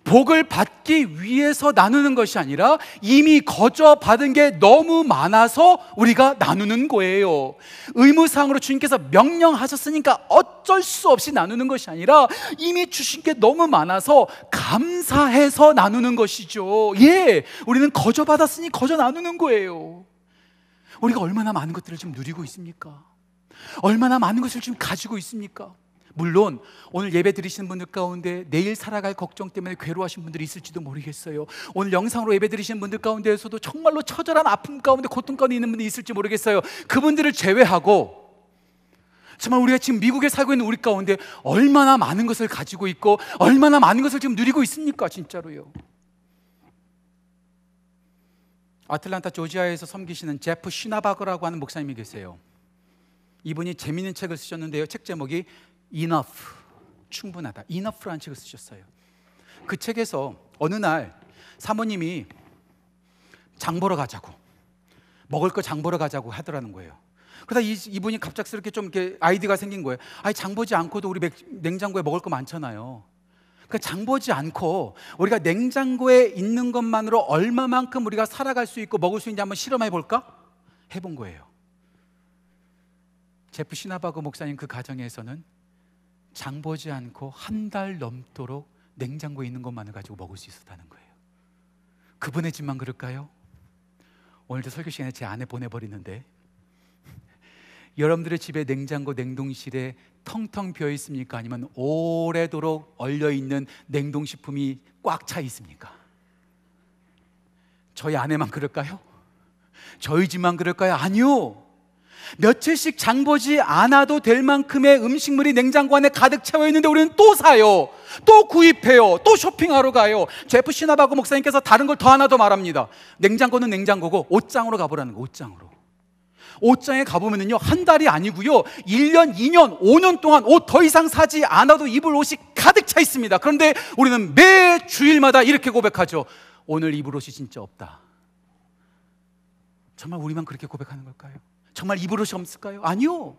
복을 받기 위해서 나누는 것이 아니라 이미 거저 받은 게 너무 많아서 우리가 나누는 거예요. 의무사항으로 주님께서 명령하셨으니까 어쩔 수 없이 나누는 것이 아니라 이미 주신 게 너무 많아서 감사해서 나누는 것이죠. 예, 우리는 거저 받았으니 거저 나누는 거예요. 우리가 얼마나 많은 것들을 지금 누리고 있습니까? 얼마나 많은 것을 지금 가지고 있습니까? 물론 오늘 예배 드리시는 분들 가운데 내일 살아갈 걱정 때문에 괴로워하시는 분들이 있을지도 모르겠어요. 오늘 영상으로 예배 드리시는 분들 가운데에서도 정말로 처절한 아픔 가운데 고통 가운데 있는 분들이 있을지 모르겠어요. 그분들을 제외하고 정말 우리가 지금 미국에 살고 있는 우리 가운데 얼마나 많은 것을 가지고 있고 얼마나 많은 것을 지금 누리고 있습니까? 진짜로요. 아틀란타 조지아에서 섬기시는 제프 시나바거라고 하는 목사님이 계세요. 이분이 재미있는 책을 쓰셨는데요, 책 제목이 Enough, 충분하다, Enough라는 책을 쓰셨어요. 그 책에서 어느 날 사모님이 장 보러 가자고, 먹을 거 장 보러 가자고 하더라는 거예요. 그러다 이, 이분이 갑작스럽게 좀 이렇게 아이디가 생긴 거예요. 아니, 장 보지 않고도 우리 맥, 냉장고에 먹을 거 많잖아요. 그러니까 장 보지 않고 우리가 냉장고에 있는 것만으로 얼마만큼 우리가 살아갈 수 있고 먹을 수 있는지 한번 실험해 볼까? 해본 거예요. 제프 시나바거 목사님 그 가정에서는 장 보지 않고 한 달 넘도록 냉장고에 있는 것만을 가지고 먹을 수 있었다는 거예요. 그분의 집만 그럴까요? 오늘도 설교 시간에 제 아내 보내버리는데 여러분들의 집에 냉장고, 냉동실에 텅텅 비어 있습니까? 아니면 오래도록 얼려있는 냉동식품이 꽉 차 있습니까? 저희 아내만 그럴까요? 저희 집만 그럴까요? 아니요! 며칠씩 장 보지 않아도 될 만큼의 음식물이 냉장고 안에 가득 채워 있는데 우리는 또 사요, 또 구입해요, 또 쇼핑하러 가요. 제프 시나바거 목사님께서 다른 걸 더 하나 더 말합니다. 냉장고는 냉장고고 옷장으로 가보라는 거예요. 옷장으로. 옷장에 가보면은요, 한 달이 아니고요 일 년, 이 년, 오 년 동안 옷 더 이상 사지 않아도 입을 옷이 가득 차 있습니다. 그런데 우리는 매 주일마다 이렇게 고백하죠. 오늘 입을 옷이 진짜 없다. 정말 우리만 그렇게 고백하는 걸까요? 정말 입을 옷이 없을까요? 아니요.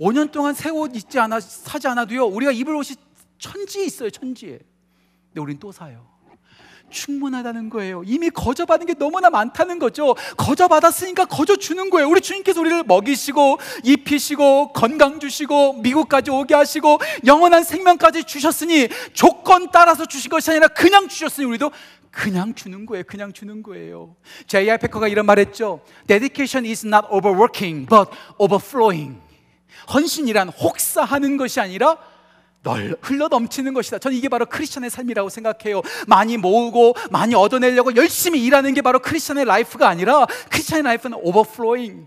오 년 동안 새 옷 입지 않아, 사지 않아도요, 우리가 입을 옷이 천지에 있어요, 천지에. 근데 우린 또 사요. 충분하다는 거예요. 이미 거저 받은 게 너무나 많다는 거죠. 거저 받았으니까 거저 주는 거예요. 우리 주님께서 우리를 먹이시고 입히시고 건강 주시고 미국까지 오게 하시고 영원한 생명까지 주셨으니, 조건 따라서 주신 것이 아니라 그냥 주셨으니 우리도 그냥 주는 거예요. 그냥 주는 거예요. 제이 아이 패커가 이런 말 했죠. Dedication is not overworking but overflowing. 헌신이란 혹사하는 것이 아니라 널 흘러 넘치는 것이다. 저는 이게 바로 크리스천의 삶이라고 생각해요. 많이 모으고 많이 얻어내려고 열심히 일하는 게 바로 크리스천의 라이프가 아니라, 크리스천의 라이프는 overflowing,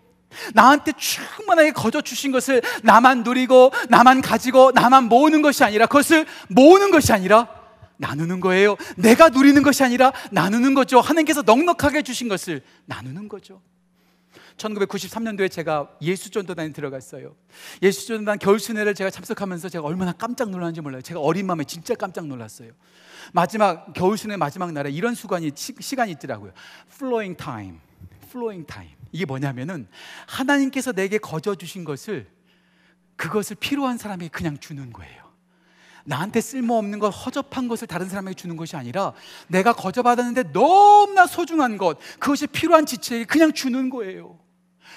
나한테 충분하게 거저 주신 것을 나만 누리고 나만 가지고 나만 모으는 것이 아니라, 그것을 모으는 것이 아니라 나누는 거예요. 내가 누리는 것이 아니라 나누는 거죠. 하나님께서 넉넉하게 주신 것을 나누는 거죠. 천구백구십삼 년도에 제가 예수전도단에 들어갔어요. 예수전도단 겨울순회를 제가 참석하면서 제가 얼마나 깜짝 놀랐는지 몰라요. 제가 어린 마음에 진짜 깜짝 놀랐어요. 마지막 겨울순회 마지막 날에 이런 수간이, 시, 시간이 있더라고요. Flowing time, flowing time. 이게 뭐냐면은 하나님께서 내게 거저 주신 것을, 그것을 필요한 사람에게 그냥 주는 거예요. 나한테 쓸모없는 것, 허접한 것을 다른 사람에게 주는 것이 아니라 내가 거저 받았는데 너무나 소중한 것, 그것이 필요한 지체에게 그냥 주는 거예요.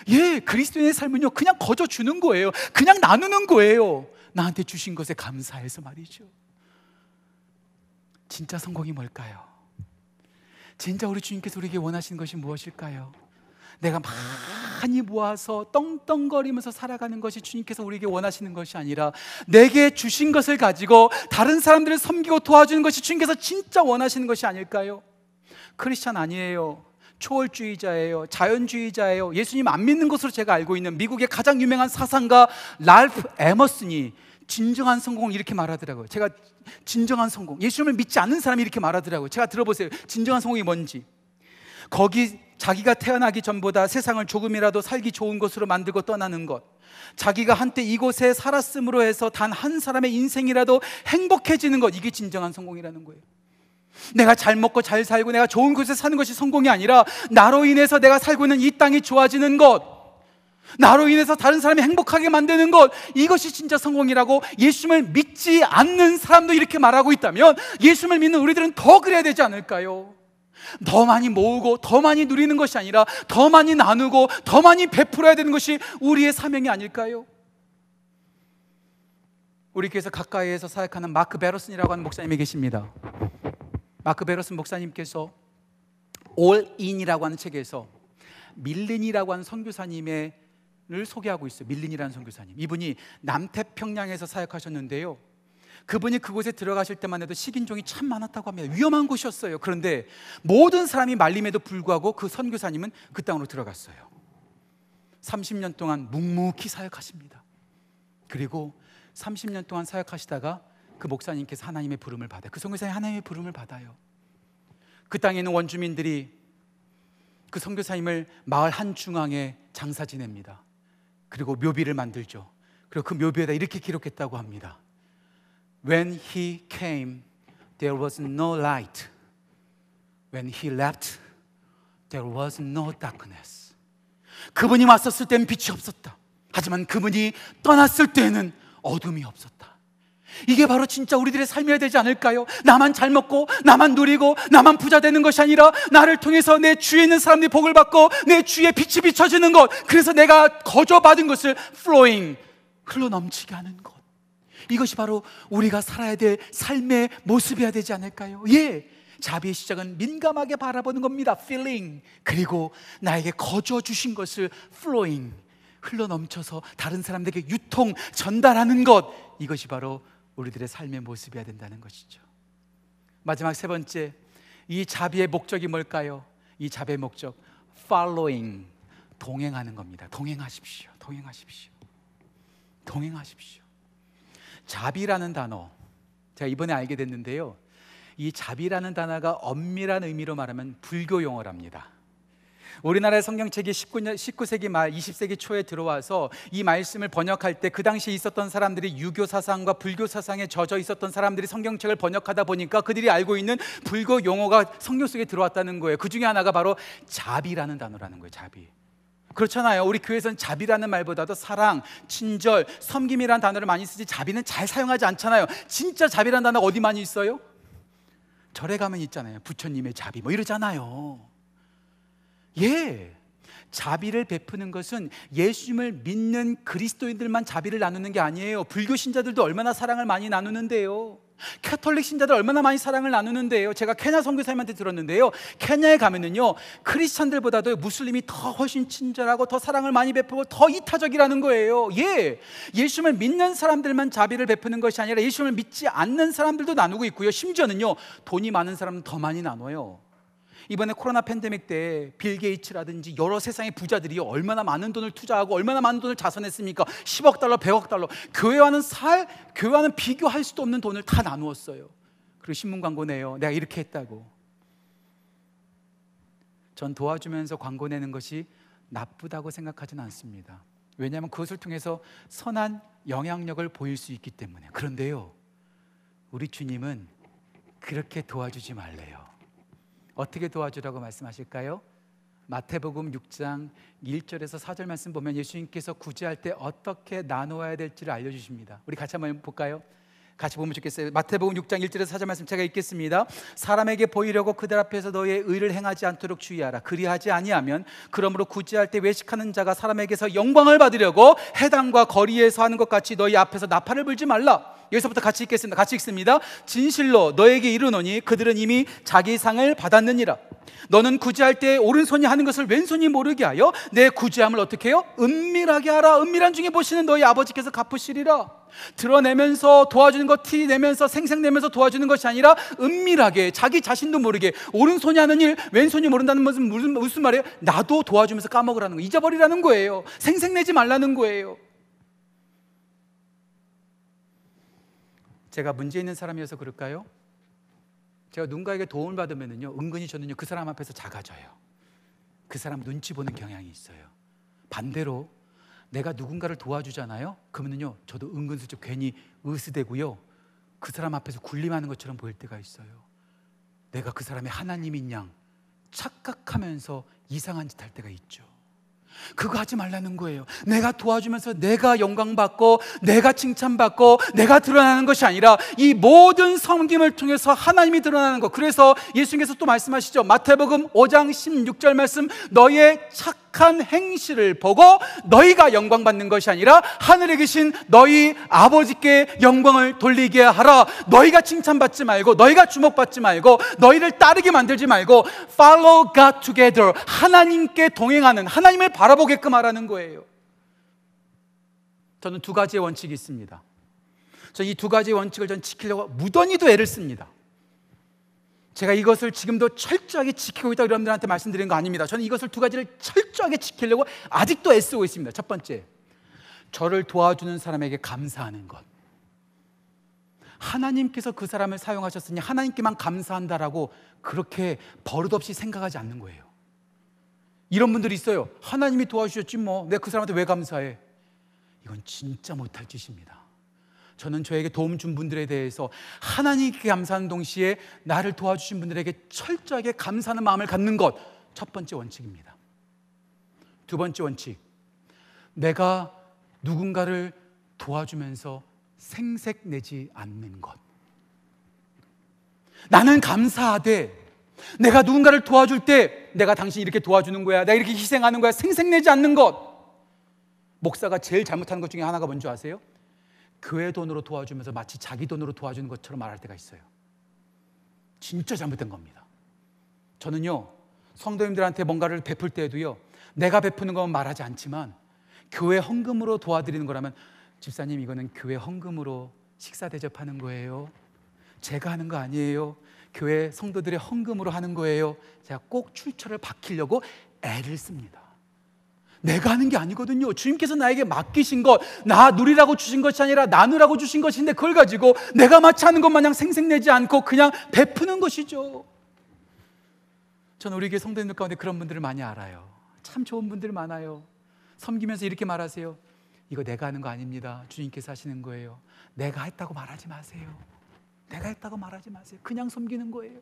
예, 그리스도인의 삶은요 그냥 거저 주는 거예요. 그냥 나누는 거예요. 나한테 주신 것에 감사해서 말이죠. 진짜 성공이 뭘까요? 진짜 우리 주님께서 우리에게 원하시는 것이 무엇일까요? 내가 막 많이 모아서 떵떵거리면서 살아가는 것이 주님께서 우리에게 원하시는 것이 아니라, 내게 주신 것을 가지고 다른 사람들을 섬기고 도와주는 것이 주님께서 진짜 원하시는 것이 아닐까요? 크리스찬 아니에요. 초월주의자예요. 자연주의자예요. 예수님 안 믿는 것으로 제가 알고 있는 미국의 가장 유명한 사상가 랄프 에머슨이 진정한 성공을 이렇게 말하더라고요. 제가 진정한 성공, 예수님을 믿지 않는 사람이 이렇게 말하더라고요. 제가 들어보세요. 진정한 성공이 뭔지. 거기 자기가 태어나기 전보다 세상을 조금이라도 살기 좋은 것으로 만들고 떠나는 것, 자기가 한때 이곳에 살았음으로 해서 단 한 사람의 인생이라도 행복해지는 것, 이게 진정한 성공이라는 거예요. 내가 잘 먹고 잘 살고 내가 좋은 곳에 사는 것이 성공이 아니라, 나로 인해서 내가 살고 있는 이 땅이 좋아지는 것, 나로 인해서 다른 사람이 행복하게 만드는 것, 이것이 진짜 성공이라고 예수님을 믿지 않는 사람도 이렇게 말하고 있다면, 예수님을 믿는 우리들은 더 그래야 되지 않을까요? 더 많이 모으고 더 많이 누리는 것이 아니라 더 많이 나누고 더 많이 베풀어야 되는 것이 우리의 사명이 아닐까요? 우리 교회에서 가까이에서 사역하는 마크 베러슨이라고 하는 목사님이 계십니다. 마크 베러슨 목사님께서 올인이라고 하는 책에서 밀린이라고 하는 선교사님을 소개하고 있어요. 밀린이라는 선교사님, 이분이 남태평양에서 사역하셨는데요, 그분이 그곳에 들어가실 때만 해도 식인종이 참 많았다고 합니다. 위험한 곳이었어요. 그런데 모든 사람이 말림에도 불구하고 그 선교사님은 그 땅으로 들어갔어요. 삼십 년 동안 묵묵히 사역하십니다. 그리고 삼십 년 동안 사역하시다가 그 목사님께서 하나님의 부름을 받아요. 그 선교사님이 하나님의 부름을 받아요. 그 땅에 있는 원주민들이 그 선교사님을 마을 한 중앙에 장사 지냅니다. 그리고 묘비를 만들죠. 그리고 그 묘비에다 이렇게 기록했다고 합니다. When he came, there was no light. When he left, there was no darkness. 그분이 왔었을 때는 빛이 없었다. 하지만 그분이 떠났을 때는 어둠이 없었다. 이게 바로 진짜 우리들의 삶이어야 되지 않을까요? 나만 잘 먹고 나만 누리고 나만 부자 되는 것이 아니라, 나를 통해서 내 주위에 있는 사람들이 복을 받고 내 주위에 빛이 비춰지는 것, 그래서 내가 거저 받은 것을 flowing, 흘러 넘치게 하는 것, 이것이 바로 우리가 살아야 될 삶의 모습이어야 되지 않을까요? 예, 자비의 시작은 민감하게 바라보는 겁니다. feeling. 그리고 나에게 거저 주신 것을 flowing, 흘러 넘쳐서 다른 사람들에게 유통, 전달하는 것, 이것이 바로 우리들의 삶의 모습이어야 된다는 것이죠. 마지막 세 번째, 이 자비의 목적이 뭘까요? 이 자비의 목적, following, 동행하는 겁니다. 동행하십시오. 동행하십시오. 동행하십시오. 자비라는 단어, 제가 이번에 알게 됐는데요, 이 자비라는 단어가 엄밀한 의미로 말하면 불교 용어랍니다. 우리나라의 성경책이 십구 세기 말 이십 세기 초에 들어와서 이 말씀을 번역할 때 그 당시에 있었던 사람들이 유교 사상과 불교 사상에 젖어 있었던 사람들이 성경책을 번역하다 보니까 그들이 알고 있는 불교 용어가 성경 속에 들어왔다는 거예요. 그 중에 하나가 바로 자비라는 단어라는 거예요. 자비. 그렇잖아요. 우리 교회에서는 자비라는 말보다도 사랑, 친절, 섬김이라는 단어를 많이 쓰지 자비는 잘 사용하지 않잖아요. 진짜 자비라는 단어가 어디 많이 있어요? 절에 가면 있잖아요. 부처님의 자비 뭐 이러잖아요. 예, 자비를 베푸는 것은 예수님을 믿는 그리스도인들만 자비를 나누는 게 아니에요. 불교 신자들도 얼마나 사랑을 많이 나누는데요, 캐톨릭 신자들 얼마나 많이 사랑을 나누는데요. 제가 케냐 선교사님한테 들었는데요, 케냐에 가면은요 크리스찬들보다도 무슬림이 더 훨씬 친절하고 더 사랑을 많이 베푸고 더 이타적이라는 거예요. 예, 예수님을 믿는 사람들만 자비를 베푸는 것이 아니라 예수님을 믿지 않는 사람들도 나누고 있고요, 심지어는요 돈이 많은 사람은 더 많이 나눠요. 이번에 코로나 팬데믹 때 빌 게이츠라든지 여러 세상의 부자들이 얼마나 많은 돈을 투자하고 얼마나 많은 돈을 자선했습니까? 십억 달러, 백억 달러, 교회와는 살, 교회와는 비교할 수도 없는 돈을 다 나누었어요. 그리고 신문 광고 내요. 내가 이렇게 했다고. 전 도와주면서 광고 내는 것이 나쁘다고 생각하지는 않습니다. 왜냐하면 그것을 통해서 선한 영향력을 보일 수 있기 때문에. 그런데요, 우리 주님은 그렇게 도와주지 말래요. 어떻게 도와주라고 말씀하실까요? 마태복음 육 장 일 절에서 사 절 말씀 보면 예수님께서 구제할 때 어떻게 나누어야 될지를 알려주십니다. 우리 같이 한번 볼까요? 같이 보면 좋겠어요. 마태복음 육 장 일 절에서 사 절 말씀 제가 읽겠습니다. 사람에게 보이려고 그들 앞에서 너의 의를 행하지 않도록 주의하라. 그리하지 아니하면, 그러므로 구제할 때 외식하는 자가 사람에게서 영광을 받으려고 해당과 거리에서 하는 것 같이 너희 앞에서 나팔을 불지 말라. 여기서부터 같이 읽겠습니다. 같이 읽습니다. 진실로 너에게 이르노니 그들은 이미 자기 상을 받았느니라. 너는 구제할 때 오른손이 하는 것을 왼손이 모르게 하여 내 구제함을 어떻게 해요? 은밀하게 하라. 은밀한 중에 보시는 너희 아버지께서 갚으시리라. 드러내면서 도와주는 것, 티 내면서 생색내면서 도와주는 것이 아니라 은밀하게, 자기 자신도 모르게, 오른손이 하는 일 왼손이 모른다는 것은 무슨, 무슨 말이에요? 나도 도와주면서 까먹으라는 거, 잊어버리라는 거예요. 생색내지 말라는 거예요. 제가 문제 있는 사람이어서 그럴까요? 제가 누군가에게 도움을 받으면요, 은근히 저는요 그 사람 앞에서 작아져요. 그 사람 눈치 보는 경향이 있어요. 반대로 내가 누군가를 도와주잖아요. 그러면요 저도 은근슬쩍 괜히 으스대고요, 그 사람 앞에서 군림하는 것처럼 보일 때가 있어요. 내가 그 사람의 하나님인 양 착각하면서 이상한 짓 할 때가 있죠. 그거 하지 말라는 거예요. 내가 도와주면서 내가 영광받고 내가 칭찬받고 내가 드러나는 것이 아니라 이 모든 섬김을 통해서 하나님이 드러나는 것. 그래서 예수님께서 또 말씀하시죠. 마태복음 오 장 십육 절 말씀, 너희의 착한 행실을 보고 너희가 영광받는 것이 아니라 하늘에 계신 너희 아버지께 영광을 돌리게 하라. 너희가 칭찬받지 말고 너희가 주목받지 말고 너희를 따르게 만들지 말고 follow God together, 하나님께 동행하는, 하나님을 바라보게끔 하라는 거예요. 저는 두 가지의 원칙이 있습니다. 저는 이 두 가지의 원칙을 전 지키려고 무던히도 애를 씁니다. 제가 이것을 지금도 철저하게 지키고 있다고 여러분들한테 말씀드리는 거 아닙니다. 저는 이것을 두 가지를 철저하게 지키려고 아직도 애쓰고 있습니다. 첫 번째, 저를 도와주는 사람에게 감사하는 것. 하나님께서 그 사람을 사용하셨으니 하나님께만 감사한다라고 그렇게 버릇없이 생각하지 않는 거예요. 이런 분들이 있어요. 하나님이 도와주셨지 뭐, 내가 그 사람한테 왜 감사해? 이건 진짜 못할 짓입니다. 저는 저에게 도움 준 분들에 대해서 하나님께 감사하는 동시에 나를 도와주신 분들에게 철저하게 감사하는 마음을 갖는 것, 첫 번째 원칙입니다. 두 번째 원칙, 내가 누군가를 도와주면서 생색내지 않는 것. 나는 감사하되 내가 누군가를 도와줄 때 내가 당신 이렇게 도와주는 거야, 내가 이렇게 희생하는 거야, 생색내지 않는 것. 목사가 제일 잘못하는 것 중에 하나가 뭔지 아세요? 교회 돈으로 도와주면서 마치 자기 돈으로 도와주는 것처럼 말할 때가 있어요. 진짜 잘못된 겁니다. 저는요 성도님들한테 뭔가를 베풀 때에도요, 내가 베푸는 건 말하지 않지만 교회 헌금으로 도와드리는 거라면, 집사님 이거는 교회 헌금으로 식사 대접하는 거예요. 제가 하는 거 아니에요. 교회 성도들의 헌금으로 하는 거예요. 제가 꼭 출처를 밝히려고 애를 씁니다. 내가 하는 게 아니거든요. 주님께서 나에게 맡기신 것, 나 누리라고 주신 것이 아니라 나누라고 주신 것인데 그걸 가지고 내가 마치 하는 것 마냥 생색내지 않고 그냥 베푸는 것이죠. 저는 우리 교회 성도님들 가운데 그런 분들을 많이 알아요. 참 좋은 분들 많아요. 섬기면서 이렇게 말하세요. 이거 내가 하는 거 아닙니다. 주님께서 하시는 거예요. 내가 했다고 말하지 마세요. 내가 했다고 말하지 마세요. 그냥 섬기는 거예요.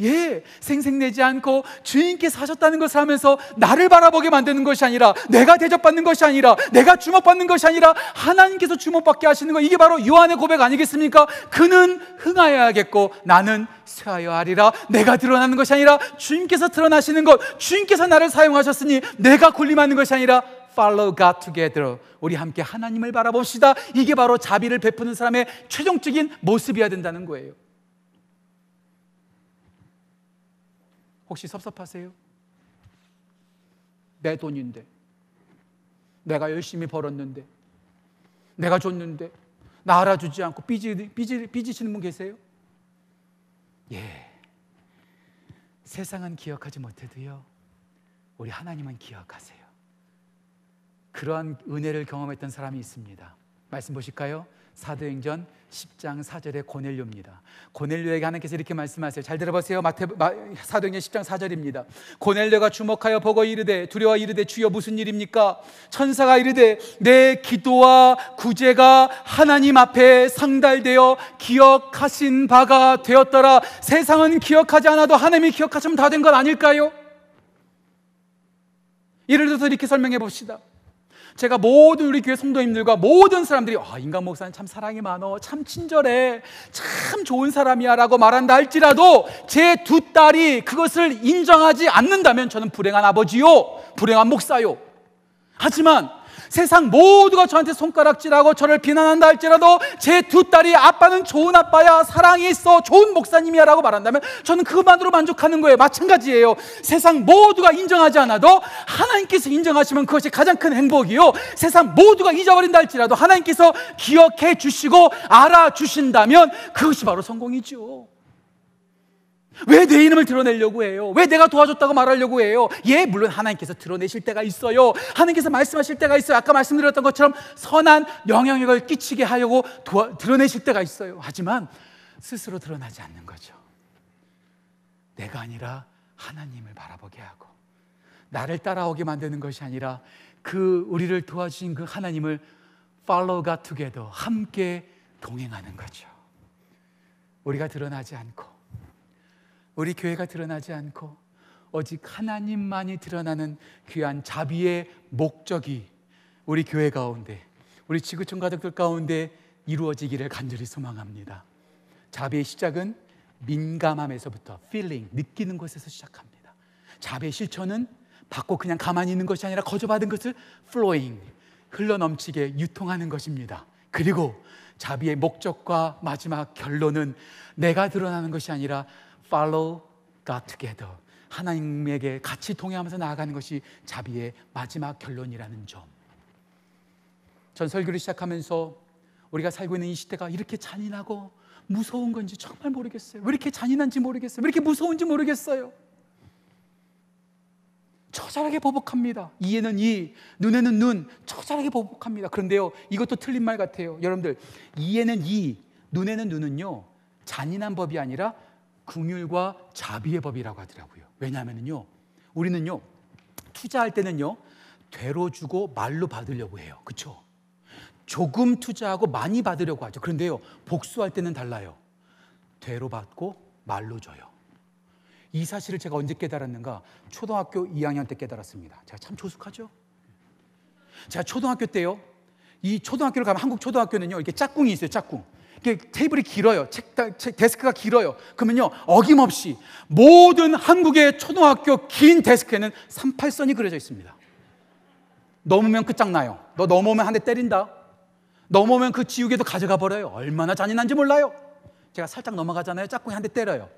예, 생색내지 않고 주님께서 하셨다는 것을 하면서 나를 바라보게 만드는 것이 아니라, 내가 대접받는 것이 아니라, 내가 주목받는 것이 아니라 하나님께서 주목받게 하시는 것, 이게 바로 요한의 고백 아니겠습니까? 그는 흥하여야겠고 나는 쇠하여 하리라. 내가 드러나는 것이 아니라 주님께서 드러나시는 것, 주님께서 나를 사용하셨으니 내가 군림하는 것이 아니라 Follow God together, 우리 함께 하나님을 바라봅시다. 이게 바로 자비를 베푸는 사람의 최종적인 모습이어야 된다는 거예요. 혹시 섭섭하세요? 내 돈인데, 내가 열심히 벌었는데, 내가 줬는데 나 알아주지 않고 삐지, 삐지, 삐지시는 분 계세요? 예, 세상은 기억하지 못해도요 우리 하나님은 기억하세요. 그러한 은혜를 경험했던 사람이 있습니다. 말씀 보실까요? 사도행전 십 장 사 절의 고넬료입니다. 고넬료에게 하나님께서 이렇게 말씀하세요. 잘 들어보세요. 마태, 마, 사도행전 십 장 사 절입니다. 고넬료가 주목하여 보고 이르되, 두려워 이르되, 주여 무슨 일입니까? 천사가 이르되, 내 기도와 구제가 하나님 앞에 상달되어 기억하신 바가 되었더라. 세상은 기억하지 않아도 하나님이 기억하시면 다 된 것 아닐까요? 예를 들어서 이렇게 설명해 봅시다. 제가 모든 우리 교회 성도님들과 모든 사람들이 아, 인간 목사는 참 사랑이 많어, 참 친절해, 참 좋은 사람이야 라고 말한다 할지라도 제 두 딸이 그것을 인정하지 않는다면 저는 불행한 아버지요, 불행한 목사요. 하지만 세상 모두가 저한테 손가락질하고 저를 비난한다 할지라도 제 두 딸이 아빠는 좋은 아빠야, 사랑이 있어, 좋은 목사님이야 라고 말한다면 저는 그것만으로 만족하는 거예요. 마찬가지예요. 세상 모두가 인정하지 않아도 하나님께서 인정하시면 그것이 가장 큰 행복이요, 세상 모두가 잊어버린다 할지라도 하나님께서 기억해 주시고 알아주신다면 그것이 바로 성공이죠. 왜 내 이름을 드러내려고 해요? 왜 내가 도와줬다고 말하려고 해요? 예, 물론 하나님께서 드러내실 때가 있어요. 하나님께서 말씀하실 때가 있어요. 아까 말씀드렸던 것처럼 선한 영향력을 끼치게 하려고 도와, 드러내실 때가 있어요. 하지만 스스로 드러나지 않는 거죠. 내가 아니라 하나님을 바라보게 하고 나를 따라오게 만드는 것이 아니라 그 우리를 도와주신 그 하나님을 follow God together, 함께 동행하는 거죠. 우리가 드러나지 않고 우리 교회가 드러나지 않고 오직 하나님만이 드러나는 귀한 자비의 목적이 우리 교회 가운데, 우리 지구촌 가족들 가운데 이루어지기를 간절히 소망합니다. 자비의 시작은 민감함에서부터, feeling, 느끼는 것에서 시작합니다. 자비의 실천은 받고 그냥 가만히 있는 것이 아니라 거저 받은 것을 flowing, 흘러넘치게 유통하는 것입니다. 그리고 자비의 목적과 마지막 결론은 내가 드러나는 것이 아니라 Follow God together, 하나님에게 같이 동행하면서 나아가는 것이 자비의 마지막 결론이라는 점. 전 설교를 시작하면서 우리가 살고 있는 이 시대가 이렇게 잔인하고 무서운 건지 정말 모르겠어요. 왜 이렇게 잔인한지 모르겠어요. 왜 이렇게 무서운지 모르겠어요. 처절하게 보복합니다. 이에는 이, 눈에는 눈, 처절하게 보복합니다. 그런데요, 이것도 틀린 말 같아요. 여러분들, 이에는 이, 눈에는 눈은요, 잔인한 법이 아니라 긍휼과 자비의 법이라고 하더라고요. 왜냐하면요, 우리는요 투자할 때는요 되로 주고 말로 받으려고 해요. 그렇죠? 조금 투자하고 많이 받으려고 하죠. 그런데요 복수할 때는 달라요. 되로 받고 말로 줘요. 이 사실을 제가 언제 깨달았는가? 초등학교 이 학년 때 깨달았습니다. 제가 참 조숙하죠? 제가 초등학교 때요, 이 초등학교를 가면 한국 초등학교는요 이렇게 짝꿍이 있어요. 짝꿍. 테이블이 길어요. 책, 책, 데스크가 길어요. 그러면요 어김없이 모든 한국의 초등학교 긴 데스크에는 삼팔선이 그려져 있습니다. 넘으면 끝장나요. 너 넘어오면 한 대 때린다. 넘어오면 그 지우개도 가져가 버려요. 얼마나 잔인한지 몰라요. 제가 살짝 넘어가잖아요. 짝꿍이 한 대 때려요.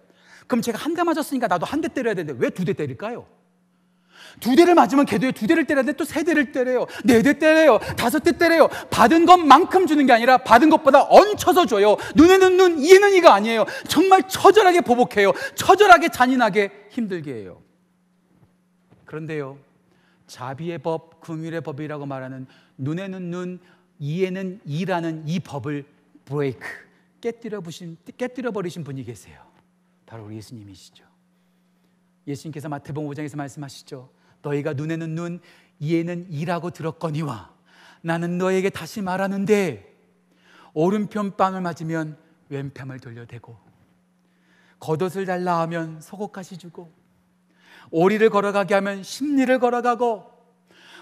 그럼 제가 한 대 맞았으니까 나도 한 대 때려야 되는데 왜 두 대 때릴까요? 두 대를 맞으면 걔도 두 대를 때려야 되는데 또 세 대를 때려요. 네 대 때려요. 다섯 대 때려요. 받은 것만큼 주는 게 아니라 받은 것보다 얹혀서 줘요. 눈에는 눈, 이에는 이가 아니에요. 정말 처절하게 보복해요. 처절하게 잔인하게 힘들게 해요. 그런데요, 자비의 법, 긍휼의 법이라고 말하는 눈에는 눈, 이에는 이라는 이 법을 브레이크, 깨뜨려 부신, 깨뜨려 버리신 분이 계세요. 바로 우리 예수님이시죠. 예수님께서 마태복음 오 장에서 말씀하시죠. 너희가 눈에는 눈, 이에는 이라고 들었거니와 나는 너에게 다시 말하는데 오른편 빵을 맞으면 왼편을 돌려대고 겉옷을 달라 하면 속옷까지 주고 오리를 걸어가게 하면 십리를 걸어가고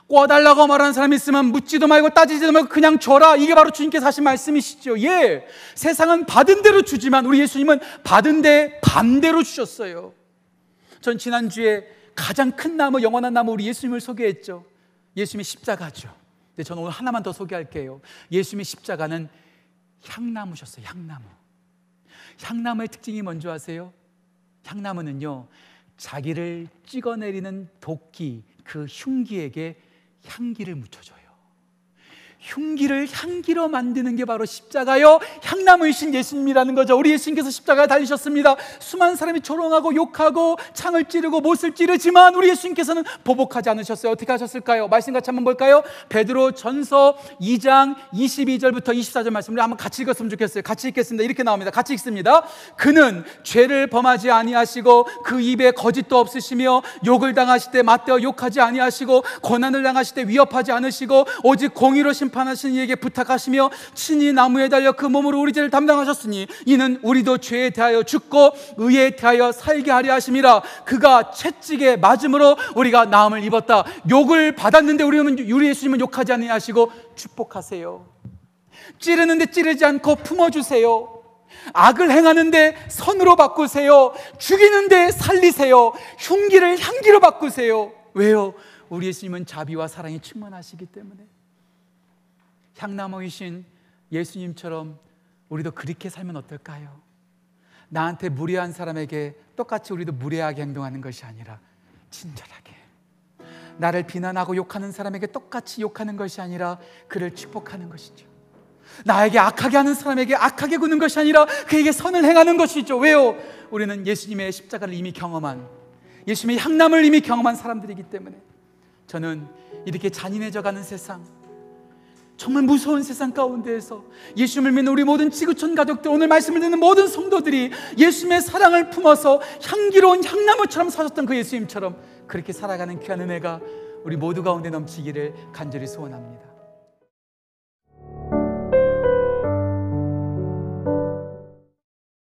꿔달라고 말하는 사람이 있으면 묻지도 말고 따지지도 말고 그냥 줘라. 이게 바로 주님께서 하신 말씀이시죠. 예, 세상은 받은 대로 주지만 우리 예수님은 받은 데 반대로 주셨어요. 전 지난주에 가장 큰 나무, 영원한 나무 우리 예수님을 소개했죠. 예수님의 십자가죠. 근데 저는 오늘 하나만 더 소개할게요. 예수님의 십자가는 향나무셨어요. 향나무. 향나무의 특징이 뭔지 아세요? 향나무는요 자기를 찍어내리는 도끼, 그 흉기에게 향기를 묻혀줘요. 흉기를 향기로 만드는 게 바로 십자가요, 향나무이신 예수님이라는 거죠. 우리 예수님께서 십자가에 달리셨습니다. 수많은 사람이 조롱하고 욕하고 창을 찌르고 못을 찌르지만 우리 예수님께서는 보복하지 않으셨어요. 어떻게 하셨을까요? 말씀 같이 한번 볼까요? 베드로 전서 이 장 이십이 절부터 이십사 절 말씀을 한번 같이 읽었으면 좋겠어요. 같이 읽겠습니다. 이렇게 나옵니다. 같이 읽습니다. 그는 죄를 범하지 아니하시고 그 입에 거짓도 없으시며 욕을 당하실 때 맞대어 욕하지 아니하시고 고난을 당하실 때 위협하지 않으시고 오직 공의로 심 판하시는 이에게 부탁하시며 친히 나무에 달려 그 몸으로 우리 죄를 담당하셨으니 이는 우리도 죄에 대하여 죽고 의에 대하여 살게 하려 하심이라. 그가 채찍에 맞음으로 우리가 나음을 입었다. 욕을 받았는데 우리 예수님은 욕하지 아니하시고 축복하세요. 찌르는데 찌르지 않고 품어주세요. 악을 행하는데 선으로 바꾸세요. 죽이는데 살리세요. 흉기를 향기로 바꾸세요. 왜요? 우리 예수님은 자비와 사랑이 충만하시기 때문에. 향나무이신 예수님처럼 우리도 그렇게 살면 어떨까요? 나한테 무례한 사람에게 똑같이 우리도 무례하게 행동하는 것이 아니라 친절하게, 나를 비난하고 욕하는 사람에게 똑같이 욕하는 것이 아니라 그를 축복하는 것이죠. 나에게 악하게 하는 사람에게 악하게 구는 것이 아니라 그에게 선을 행하는 것이죠. 왜요? 우리는 예수님의 십자가를 이미 경험한, 예수님의 향남을 이미 경험한 사람들이기 때문에. 저는 이렇게 잔인해져가는 세상, 정말 무서운 세상 가운데에서 예수님을 믿는 우리 모든 지구촌 가족들, 오늘 말씀을 듣는 모든 성도들이 예수님의 사랑을 품어서 향기로운 향나무처럼 서셨던 그 예수님처럼 그렇게 살아가는 귀한 은혜가 우리 모두 가운데 넘치기를 간절히 소원합니다.